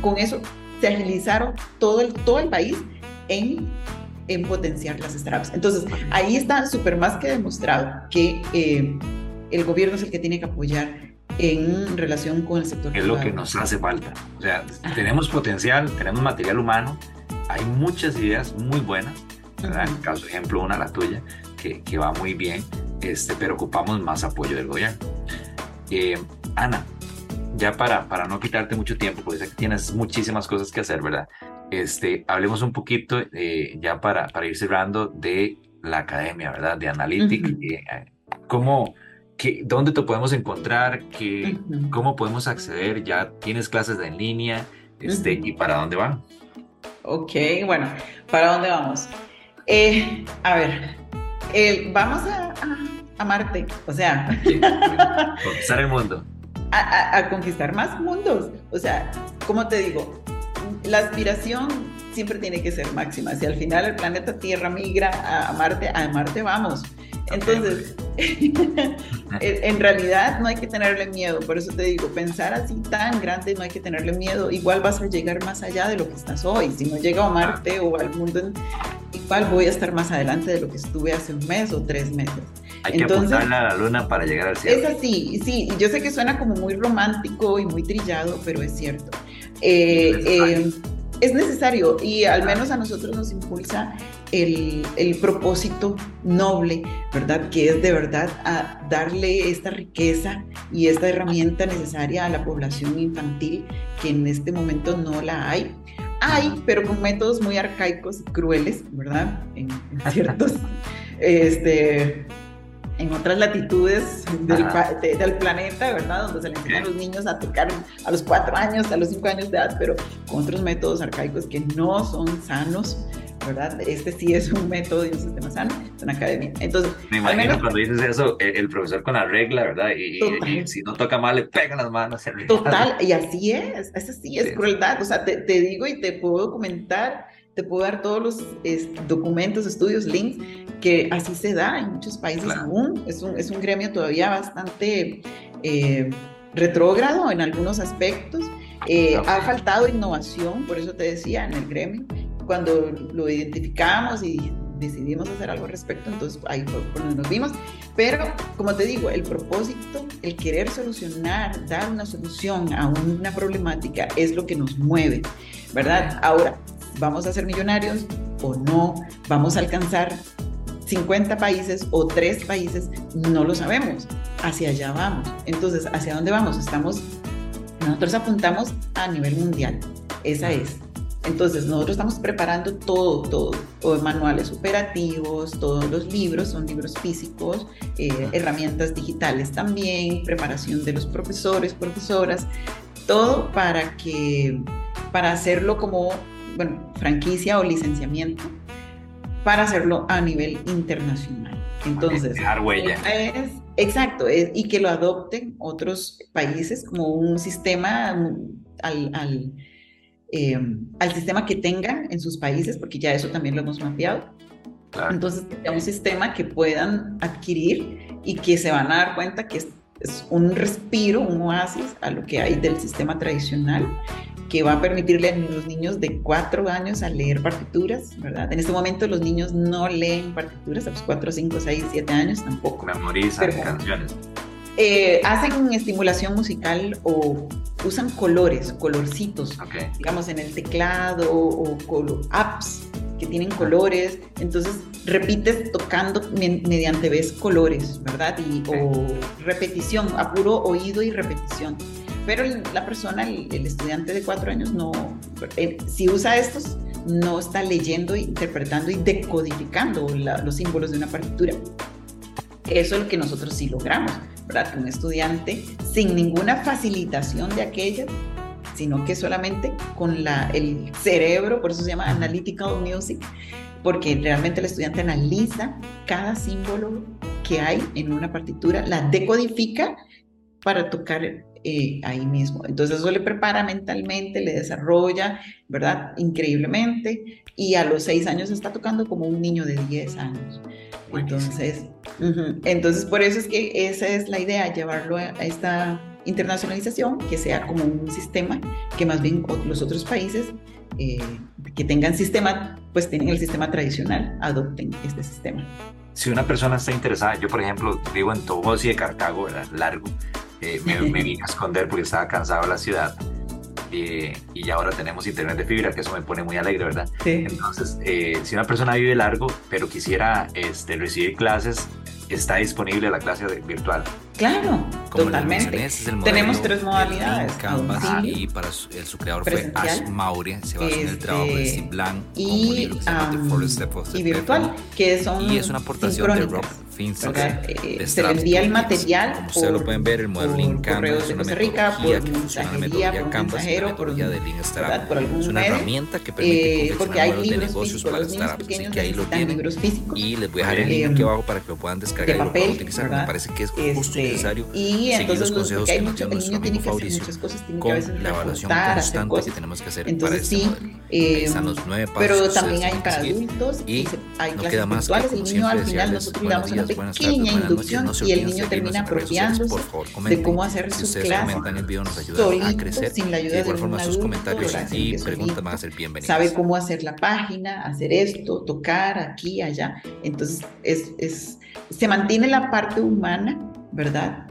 con eso se agilizaron todo el país en potenciar las startups. Entonces, ahí está súper más que demostrado que el gobierno es el que tiene que apoyar en relación con el sector privado. Es lo que nos hace falta. O sea, tenemos potencial, tenemos material humano, hay muchas ideas muy buenas, ¿verdad? En el caso, ejemplo, una, la tuya, que va muy bien, pero ocupamos más apoyo del gobierno. Ana, ya para no quitarte mucho tiempo, porque sé que tienes muchísimas cosas que hacer, ¿verdad? Hablemos un poquito, ya para ir cerrando, de la academia, ¿verdad? De Analytics. Uh-huh. ¿Dónde te podemos encontrar? Uh-huh. ¿Cómo podemos acceder? ¿Ya tienes clases en línea? Uh-huh. ¿Y para dónde va? Ok, bueno, ¿para dónde vamos? A ver, vamos a Marte, o sea, conquistar el mundo. A conquistar más mundos. O sea, como te digo, la aspiración siempre tiene que ser máxima. Si al final el planeta Tierra migra a Marte vamos. Entonces, okay. En realidad no hay que tenerle miedo. Por eso te digo, pensar así tan grande no hay que tenerle miedo. Igual vas a llegar más allá de lo que estás hoy. Si no llego a Marte o al mundo, igual voy a estar más adelante de lo que estuve hace un mes o 3 meses. Hay que apuntarle a la luna para llegar al cielo. Es así, sí. Yo sé que suena como muy romántico y muy trillado, pero es cierto. Es necesario y al menos a nosotros nos impulsa el propósito noble, ¿verdad? Que es de verdad a darle esta riqueza y esta herramienta necesaria a la población infantil que en este momento no la hay. Hay, pero con métodos muy arcaicos y crueles, ¿verdad? En ciertos... en otras latitudes del planeta, ¿verdad? Donde se le enseñan a los niños a tocar a los 4 años, a los 5 años de edad, pero con otros métodos arcaicos que no son sanos, ¿verdad? Este sí es un método y un sistema sano, es una academia. Entonces, me imagino cuando dices eso, el profesor con la regla, ¿verdad? Y si no toca mal, le pegan las manos. Total, y así es, esa sí es crueldad. O sea, te digo y te puedo documentar, te puedo dar todos los documentos, estudios, links, que así se da en muchos países aún. Es un gremio todavía bastante retrógrado en algunos aspectos. Ha faltado innovación, por eso te decía, en el gremio. Cuando lo identificamos y decidimos hacer algo al respecto, entonces ahí fue cuando nos vimos. Pero, como te digo, el propósito, el querer solucionar, dar una solución a una problemática es lo que nos mueve, ¿verdad? Ahora, ¿vamos a ser millonarios o no? ¿Vamos a alcanzar 50 países o 3 países? No lo sabemos. Hacia allá vamos. Entonces, ¿hacia dónde vamos? Nosotros apuntamos a nivel mundial. Esa es. Entonces, nosotros estamos preparando todo, manuales operativos, todos los libros, son libros físicos, herramientas digitales también, preparación de los profesores, profesoras, todo para hacerlo como... bueno, franquicia o licenciamiento para hacerlo a nivel internacional. Entonces, dejar huella. Y que lo adopten otros países como un sistema al sistema que tengan en sus países, porque ya eso también lo hemos mapeado. Claro. Entonces, que sea un sistema que puedan adquirir y que se van a dar cuenta que es un respiro, un oasis a lo que hay del sistema tradicional, que va a permitirle a los niños de 4 años a leer partituras, ¿verdad? En este momento los niños no leen partituras, a los 4, 5, 6, 7 años tampoco. Memorizan canciones. Hacen estimulación musical o usan colorcitos, digamos en el teclado o apps que tienen colores, entonces repites tocando mediante ves colores, ¿verdad? O repetición, a puro oído y repetición. Pero la persona, el estudiante de 4 años, no, si usa estos, no está leyendo, interpretando y decodificando los símbolos de una partitura. Eso es lo que nosotros sí logramos, ¿verdad? Que un estudiante, sin ninguna facilitación de aquellas, sino que solamente con el cerebro, por eso se llama Analytical Music, porque realmente el estudiante analiza cada símbolo que hay en una partitura, la decodifica para tocar ahí mismo. Entonces eso le prepara mentalmente, le desarrolla, ¿verdad? Increíblemente, y a los 6 años está tocando como un niño de 10 años. Entonces, entonces por eso es que esa es la idea, llevarlo a esta internacionalización, que sea como un sistema que más bien los otros países que tengan sistema, pues tienen el sistema tradicional, adopten este sistema. Si una persona está interesada, yo por ejemplo vivo en Toboso y de Cartago, ¿verdad? Largo. Me vine a esconder porque estaba cansado de la ciudad y ahora tenemos internet de fibra, que eso me pone muy alegre, ¿verdad? Sí. Entonces, si una persona vive largo pero quisiera recibir clases, ¿está disponible la clase virtual? Claro, como totalmente. Tenemos tres modalidades. Canvas, y para su creador fue Ash Maury, se basó en el trabajo de Steve Blank y virtual, que son y es una aportación de Rob Finstock. Se vendía el material, como ustedes lo pueden ver, el modelo en Canvas es una metodología que funciona en la metodología Canvas, la metodología de Lean Startup. Es una herramienta que permite confeccionar modelos de negocios para startups, así que ahí lo tienen. Y les voy a dejar el link aquí abajo para que lo puedan descargar y lo puedan utilizar. Me parece que es justo necesario seguir los consejos que nos dio nuestro amigo Fabricio con la evaluación constante que tenemos que hacer. Entonces, para este modelo. Ahí están los 9 pasos. Pero también hay para adultos y hay clases virtuales. El niño al final nosotros le damos una pequeña inducción y el niño termina apropiándose de cómo hacer su clase solito, sin la ayuda de un adulto. Y preguntas van a ser bienvenidas. Sabe cómo hacer la página, hacer esto, tocar aquí, allá. Entonces, se mantiene la parte humana, ¿verdad?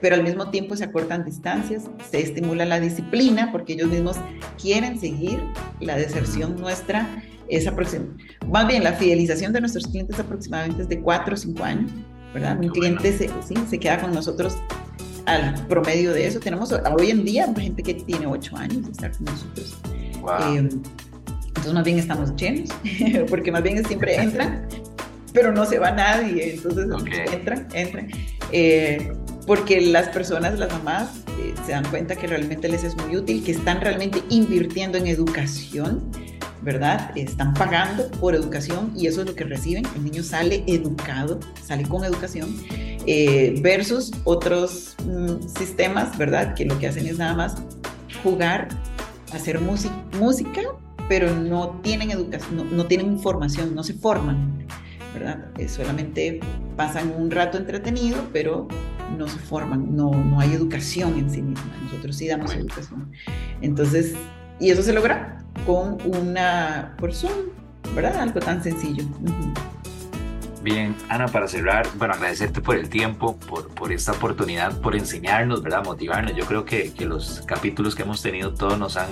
Pero al mismo tiempo se acortan distancias, se estimula la disciplina porque ellos mismos quieren seguir. La deserción nuestra es más bien la fidelización de nuestros clientes aproximadamente es de 4 o 5 años, ¿verdad? Un cliente se queda con nosotros al promedio de eso. Tenemos hoy en día gente que tiene 8 años de estar con nosotros. Wow. Entonces más bien estamos llenos porque más bien siempre entran pero no se va nadie, entonces entran. Porque las personas, las mamás, se dan cuenta que realmente les es muy útil, que están realmente invirtiendo en educación, ¿verdad? Están pagando por educación y eso es lo que reciben. El niño sale educado, sale con educación, versus otros sistemas, ¿verdad? Que lo que hacen es nada más jugar, hacer música, pero no tienen educación, no tienen formación, no se forman, ¿verdad? Solamente pasan un rato entretenido, pero no se forman, no hay educación en sí misma. Nosotros sí damos educación. Entonces, y eso se logra con por Zoom, ¿verdad? Algo tan sencillo. Uh-huh. Bien, Ana, para cerrar, bueno, agradecerte por el tiempo, por esta oportunidad, por enseñarnos, ¿verdad? Motivarnos. Yo creo que los capítulos que hemos tenido todos nos han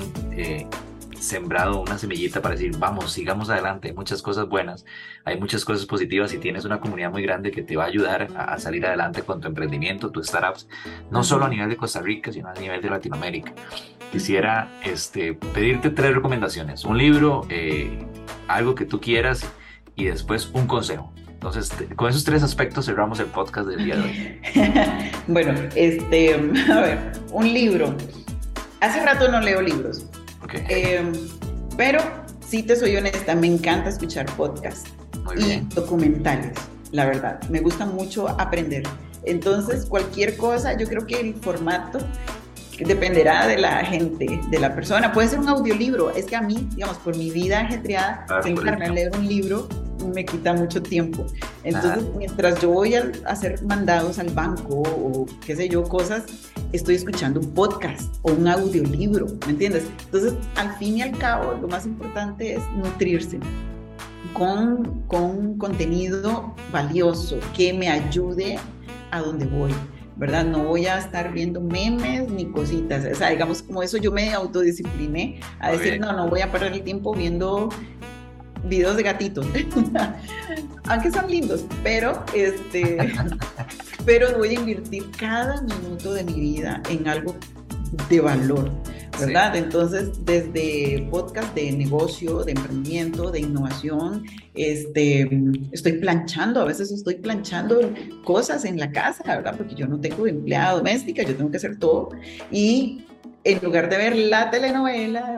sembrado una semillita para decir, vamos, sigamos adelante. Hay muchas cosas buenas, hay muchas cosas positivas y tienes una comunidad muy grande que te va a ayudar a salir adelante con tu emprendimiento, tus startups, no solo a nivel de Costa Rica, sino a nivel de Latinoamérica. Quisiera pedirte 3 recomendaciones, un libro, algo que tú quieras y después un consejo. Entonces, con esos 3 aspectos cerramos el podcast del día de hoy. Bueno, a ver, un libro. Hace rato no leo libros. Okay. Pero sí te soy honesta, me encanta escuchar podcasts y documentales, la verdad, me gusta mucho aprender. Entonces cualquier cosa, yo creo que el formato dependerá de la gente, de la persona, puede ser un audiolibro. Es que a mí, digamos, por mi vida ajetreada, sentarme a leer un libro me quita mucho tiempo. Entonces, mientras yo voy a hacer mandados al banco o qué sé yo, cosas, estoy escuchando un podcast o un audiolibro, ¿me entiendes? Entonces, al fin y al cabo, lo más importante es nutrirse con contenido valioso que me ayude a donde voy, ¿verdad? No voy a estar viendo memes ni cositas, o sea, digamos, como eso yo me autodiscipliné a decir, no voy a perder el tiempo viendo videos de gatitos, aunque son lindos, pero pero voy a invertir cada minuto de mi vida en algo de valor, ¿verdad? Sí. Entonces, desde podcast de negocio, de emprendimiento, de innovación, estoy planchando, a veces estoy planchando cosas en la casa, ¿verdad? Porque yo no tengo empleada doméstica, yo tengo que hacer todo, y en lugar de ver la telenovela,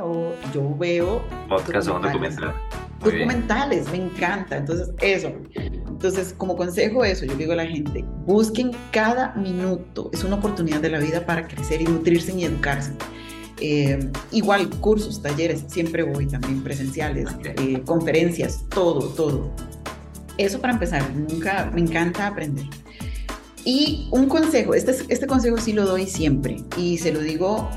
yo veo podcast o documentales, me encanta. Entonces, como consejo, yo digo a la gente, busquen cada minuto, es una oportunidad de la vida para crecer y nutrirse y educarse. Igual, cursos, talleres, siempre voy también, presenciales, conferencias, todo. Eso para empezar, me encanta aprender. Y un consejo, este consejo sí lo doy siempre y se lo digo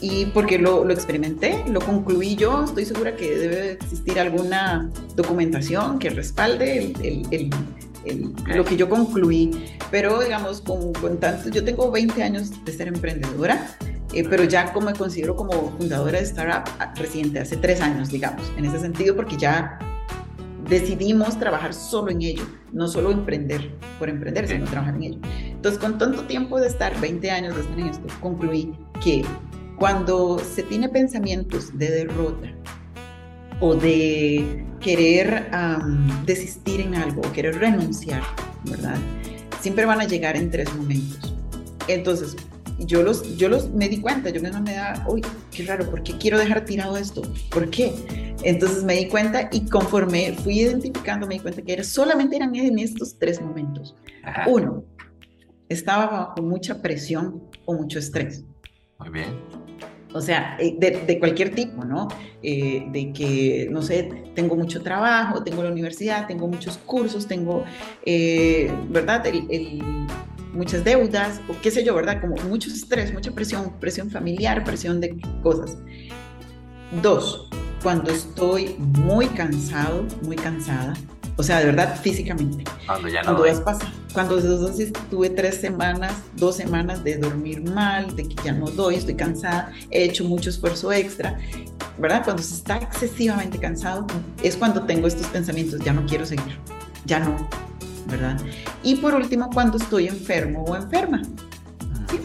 y porque lo experimenté, lo concluí yo. Estoy segura que debe existir alguna documentación que respalde lo que yo concluí, pero digamos, con tanto, yo tengo 20 años de ser emprendedora, pero ya como me considero como fundadora de startup reciente, hace 3 años, digamos, en ese sentido, porque ya decidimos trabajar solo en ello, no solo emprender por emprender, sino trabajar en ello. Entonces, con tanto tiempo de estar, 20 años de estar en esto, concluí que cuando se tiene pensamientos de derrota o de querer desistir en algo, o querer renunciar, ¿verdad? Siempre van a llegar en tres momentos. Entonces, me di cuenta, yo misma me da, uy, qué raro, ¿por qué quiero dejar tirado esto? ¿Por qué? Entonces me di cuenta y conforme fui identificando, me di cuenta que solamente eran en estos tres momentos. Ajá. Uno, estaba bajo mucha presión o mucho estrés. Muy bien. O sea, de cualquier tipo, ¿no? De que, no sé, tengo mucho trabajo, tengo la universidad, tengo muchos cursos, tengo, ¿verdad? Muchas deudas, o qué sé yo, ¿verdad? Como mucho estrés, mucha presión familiar, presión de cosas. Dos, cuando estoy muy cansado, muy cansada, o sea, de verdad, físicamente. Cuando ya no doy. Cuando estuve 2 semanas de dormir mal, de que ya no doy, estoy cansada, he hecho mucho esfuerzo extra, ¿verdad? Cuando se está excesivamente cansado, es cuando tengo estos pensamientos, ya no quiero seguir, ya no, ¿verdad? Y por último, cuando estoy enfermo o enferma, ¿sí?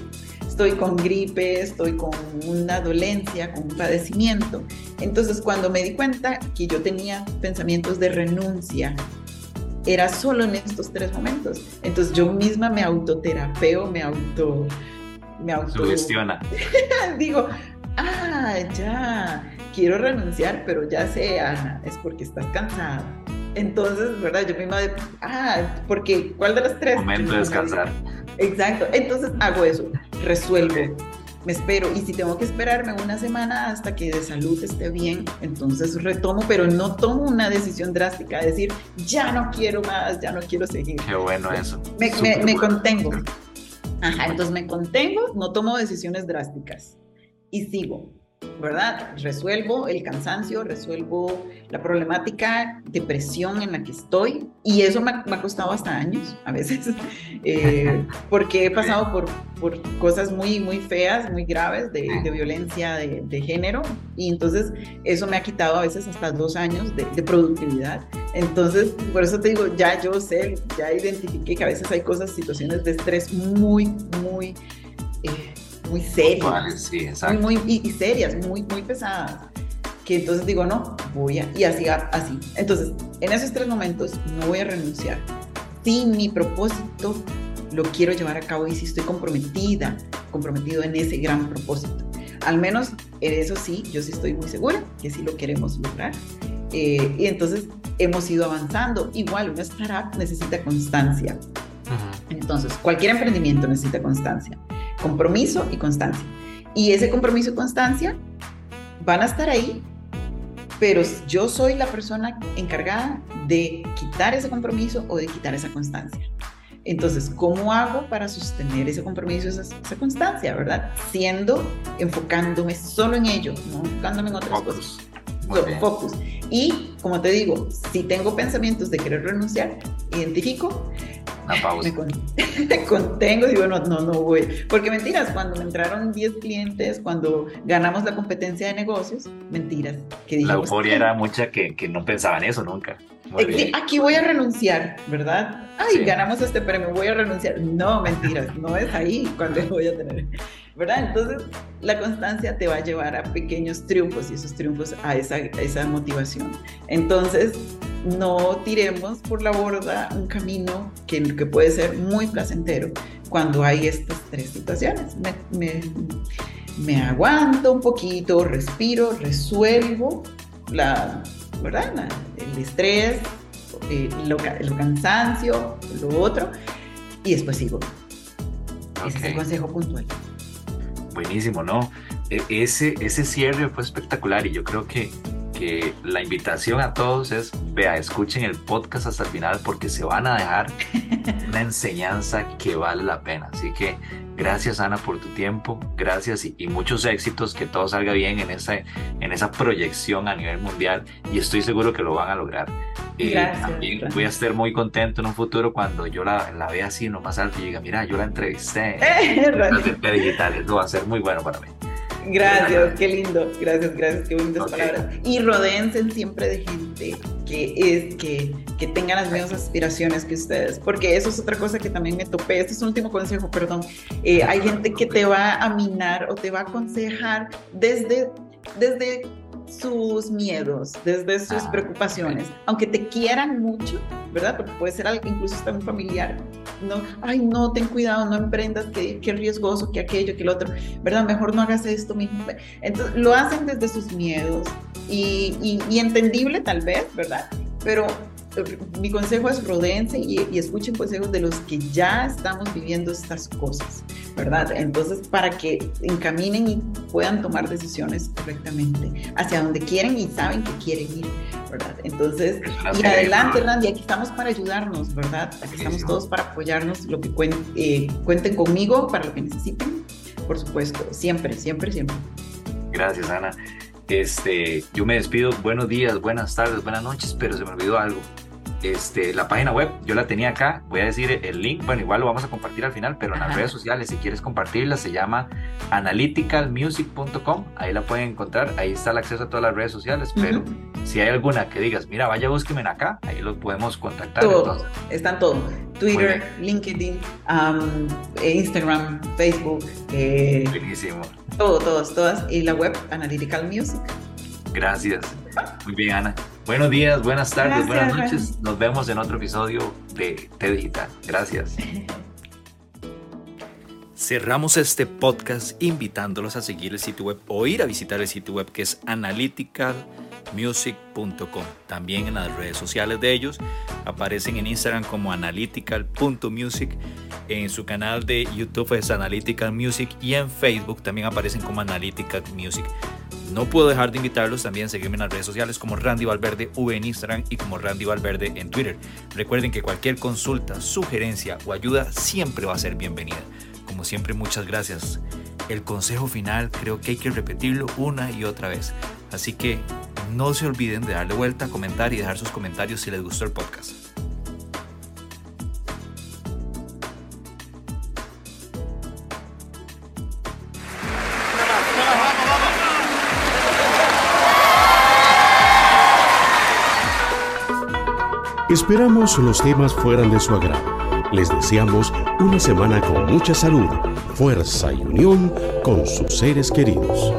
Estoy con gripe, estoy con una dolencia, con un padecimiento. Entonces, cuando me di cuenta que yo tenía pensamientos de renuncia, era solo en estos tres momentos. Entonces, yo misma me autoterapeo, me auto sugestiona. Digo, ya, quiero renunciar, pero ya sé, Ana, es porque estás cansada. Entonces, ¿verdad? Yo misma, porque ¿cuál de las tres? Momento de descansar. Exacto. Entonces hago eso, resuelvo, me espero. Y si tengo que esperarme una semana hasta que de salud esté bien, entonces retomo, pero no tomo una decisión drástica, de decir, ya no quiero más, ya no quiero seguir. Qué bueno eso. Me contengo. Ajá, entonces me contengo, no tomo decisiones drásticas y sigo. ¿Verdad? Resuelvo el cansancio, resuelvo la problemática de presión en la que estoy, y eso me ha costado hasta años a veces, porque he pasado por cosas muy, muy feas, muy graves de violencia de género, y entonces eso me ha quitado a veces hasta 2 años de productividad. Entonces, por eso te digo, ya yo sé, ya identifiqué que a veces hay cosas, situaciones de estrés muy serias, sí, muy serias, muy pesadas, que entonces digo, no, voy a, y así. Entonces, en esos tres momentos no voy a renunciar. Si mi propósito lo quiero llevar a cabo y si estoy comprometido en ese gran propósito. Al menos en eso sí, yo sí estoy muy segura que sí lo queremos lograr. Y entonces hemos ido avanzando. Igual, una startup necesita constancia. Uh-huh. Entonces, cualquier emprendimiento necesita constancia. Compromiso y constancia. Y ese compromiso y constancia van a estar ahí, pero yo soy la persona encargada de quitar ese compromiso o de quitar esa constancia. Entonces, ¿cómo hago para sostener ese compromiso, esa constancia, verdad? Enfocándome solo en ello, no enfocándome en otras cosas. Focus. Y, como te digo, si tengo pensamientos de querer renunciar, identifico, me contengo, digo, no voy. Porque mentiras, cuando me entraron 10 clientes, cuando ganamos la competencia de negocios, mentiras. Que dijimos, la euforia era mucha que no pensaba en eso nunca. Aquí voy a renunciar, ¿verdad? Ganamos este premio, voy a renunciar. No, mentiras, no es ahí cuando voy a tener, ¿verdad? Entonces, la constancia te va a llevar a pequeños triunfos y esos triunfos a esa motivación. Entonces, no tiremos por la borda un camino que puede ser muy placentero cuando hay estas tres situaciones. Me aguanto un poquito, respiro, resuelvo ¿verdad? El estrés, el cansancio, lo otro, y después sigo. Okay. Ese es el consejo puntual. Buenísimo, ¿no? Ese cierre fue espectacular, y yo creo que la invitación a todos es, escuchen el podcast hasta el final, porque se van a dejar una enseñanza que vale la pena. Así que gracias, Ana, por tu tiempo, gracias y muchos éxitos, que todo salga bien en esa proyección a nivel mundial, y estoy seguro que lo van a lograr. También voy a estar muy contento en un futuro cuando yo la vea así, nomás alto, y diga, mira, yo la entrevisté en las T-Digital, eso va a ser muy bueno para mí. Gracias, qué lindo. Gracias, qué bonitas palabras. Y rodéense siempre de gente que tengan las mismas aspiraciones que ustedes, porque eso es otra cosa que también me topé. Este es un último consejo, perdón. Hay gente que te va a minar o te va a aconsejar desde sus miedos, desde sus preocupaciones, aunque te quieran mucho, ¿verdad? Porque puede ser algo incluso hasta un familiar, ¿no? Ay, no, ten cuidado, no emprendas, que riesgoso, que aquello, que lo otro, ¿verdad? Mejor no hagas esto mismo. Entonces, lo hacen desde sus miedos y entendible tal vez, ¿verdad? Pero mi consejo es rodéense y escuchen consejos de los que ya estamos viviendo estas cosas, ¿verdad? Entonces, para que encaminen y puedan tomar decisiones correctamente hacia donde quieren y saben que quieren ir, ¿verdad? Entonces, y adelante, Randy, aquí estamos para ayudarnos, ¿verdad? Aquí estamos todos para apoyarnos, lo que cuenten conmigo para lo que necesiten, por supuesto, siempre. Gracias, Ana. Yo me despido, buenos días, buenas tardes, buenas noches, pero se me olvidó algo. La página web, yo la tenía acá, voy a decir el link, bueno, igual lo vamos a compartir al final, pero en las redes sociales, si quieres compartirla, se llama analyticalmusic.com, ahí la pueden encontrar, ahí está el acceso a todas las redes sociales, pero si hay alguna que digas, mira, vaya, búsquenme acá, ahí los podemos contactar. Todo, están todos, Twitter, LinkedIn, Instagram, Facebook. Buenísimo. Todas, y la web Analytical Music. Gracias. Muy bien, Ana. Buenos días, buenas tardes, buenas noches. Nos vemos en otro episodio de T-Digital. Gracias. Cerramos este podcast invitándolos a seguir el sitio web o ir a visitar el sitio web que es analyticalmusic.com. También en las redes sociales de ellos aparecen en Instagram como analytical.music, en su canal de YouTube es Analytical Music y en Facebook también aparecen como Analytical Music. No puedo dejar de invitarlos también a seguirme en las redes sociales como Randy Valverde V en Instagram y como Randy Valverde en Twitter. Recuerden que cualquier consulta, sugerencia o ayuda siempre va a ser bienvenida. Como siempre, muchas gracias. El consejo final creo que hay que repetirlo una y otra vez. Así que no se olviden de darle vuelta, comentar y dejar sus comentarios si les gustó el podcast. Esperamos los temas fueran de su agrado. Les deseamos una semana con mucha salud, fuerza y unión con sus seres queridos.